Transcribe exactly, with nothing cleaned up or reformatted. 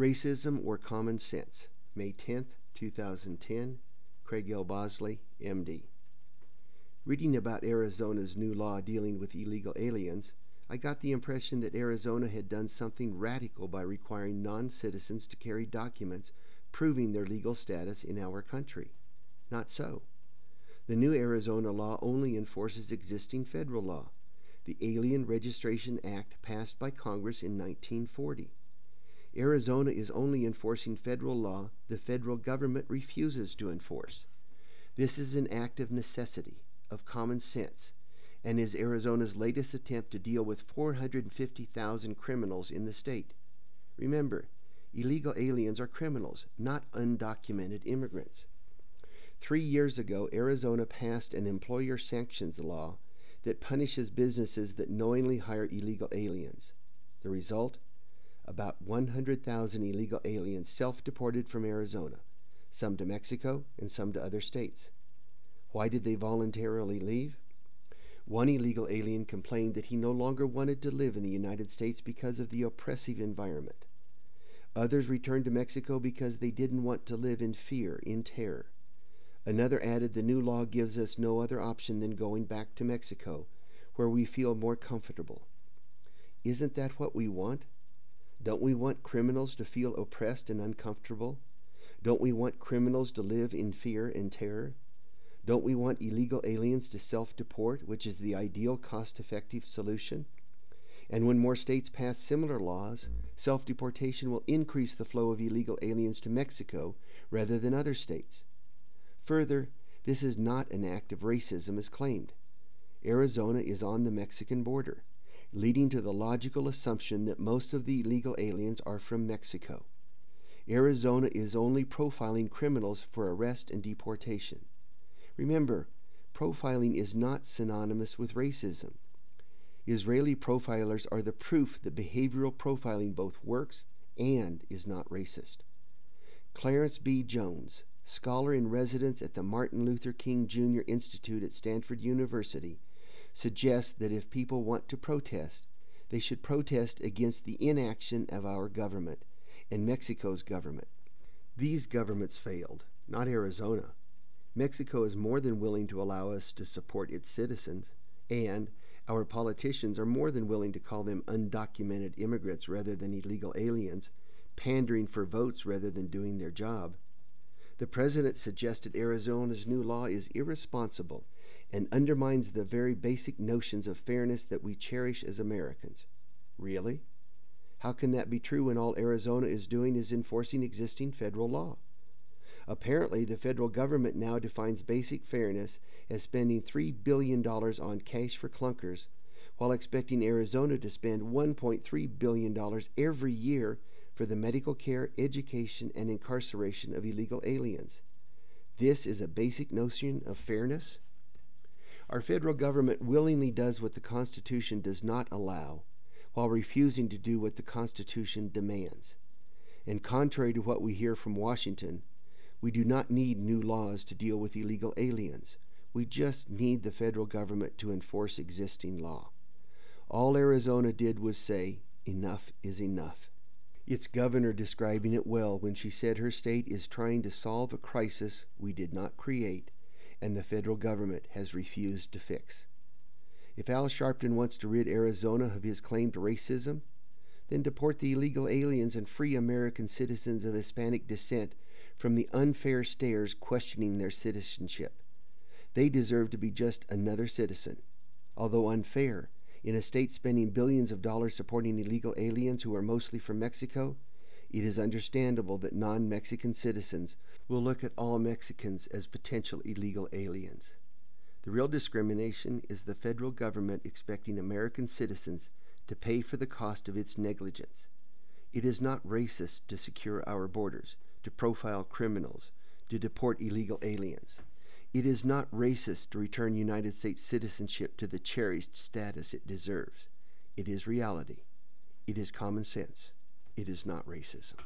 Racism or Common Sense, May tenth, two thousand ten, Craig L. Bosley, M D Reading about Arizona's new law dealing with illegal aliens, I got the impression that Arizona had done something radical by requiring non-citizens to carry documents proving their legal status in our country. Not so. The new Arizona law only enforces existing federal law, the Alien Registration Act passed by Congress in nineteen forty. Arizona is only enforcing federal law the federal government refuses to enforce. This is an act of necessity, of common sense, and is Arizona's latest attempt to deal with four hundred fifty thousand criminals in the state. Remember, illegal aliens are criminals, not undocumented immigrants. Three years ago, Arizona passed an employer sanctions law that punishes businesses that knowingly hire illegal aliens. The result? About one hundred thousand illegal aliens self-deported from Arizona, some to Mexico and some to other states. Why did they voluntarily leave? One illegal alien complained that he no longer wanted to live in the United States because of the oppressive environment. Others returned to Mexico because they didn't want to live in fear, in terror. Another added, the new law gives us no other option than going back to Mexico, where we feel more comfortable. Isn't that what we want? Don't we want criminals to feel oppressed and uncomfortable? Don't we want criminals to live in fear and terror? Don't we want illegal aliens to self-deport, which is the ideal cost-effective solution? And when more states pass similar laws, self-deportation will increase the flow of illegal aliens to Mexico rather than other states. Further, this is not an act of racism as claimed. Arizona is on the Mexican border, leading to the logical assumption that most of the illegal aliens are from Mexico. Arizona is only profiling criminals for arrest and deportation. Remember, profiling is not synonymous with racism. Israeli profilers are the proof that behavioral profiling both works and is not racist. Clarence B. Jones, scholar in residence at the Martin Luther King Junior Institute at Stanford University, suggests that if people want to protest, they should protest against the inaction of our government and Mexico's government. These governments failed, not Arizona. Mexico is more than willing to allow us to support its citizens, and our politicians are more than willing to call them undocumented immigrants rather than illegal aliens, pandering for votes rather than doing their job. The president suggested Arizona's new law is irresponsible and undermines the very basic notions of fairness that we cherish as Americans. Really? How can that be true when all Arizona is doing is enforcing existing federal law? Apparently, the federal government now defines basic fairness as spending three billion dollars on cash for clunkers, while expecting Arizona to spend one point three billion dollars every year for the medical care, education, and incarceration of illegal aliens. This is a basic notion of fairness? Our federal government willingly does what the Constitution does not allow, while refusing to do what the Constitution demands. And contrary to what we hear from Washington, we do not need new laws to deal with illegal aliens. We just need the federal government to enforce existing law. All Arizona did was say, enough is enough. Its governor describing it well when she said her state is trying to solve a crisis we did not create and the federal government has refused to fix. If Al Sharpton wants to rid Arizona of his claimed racism, then deport the illegal aliens and free American citizens of Hispanic descent from the unfair stares questioning their citizenship. They deserve to be just another citizen. Although unfair, in a state spending billions of dollars supporting illegal aliens who are mostly from Mexico, it is understandable that non-Mexican citizens will look at all Mexicans as potential illegal aliens. The real discrimination is the federal government expecting American citizens to pay for the cost of its negligence. It is not racist to secure our borders, to profile criminals, to deport illegal aliens. It is not racist to return United States citizenship to the cherished status it deserves. It is reality. It is common sense. It is not racism.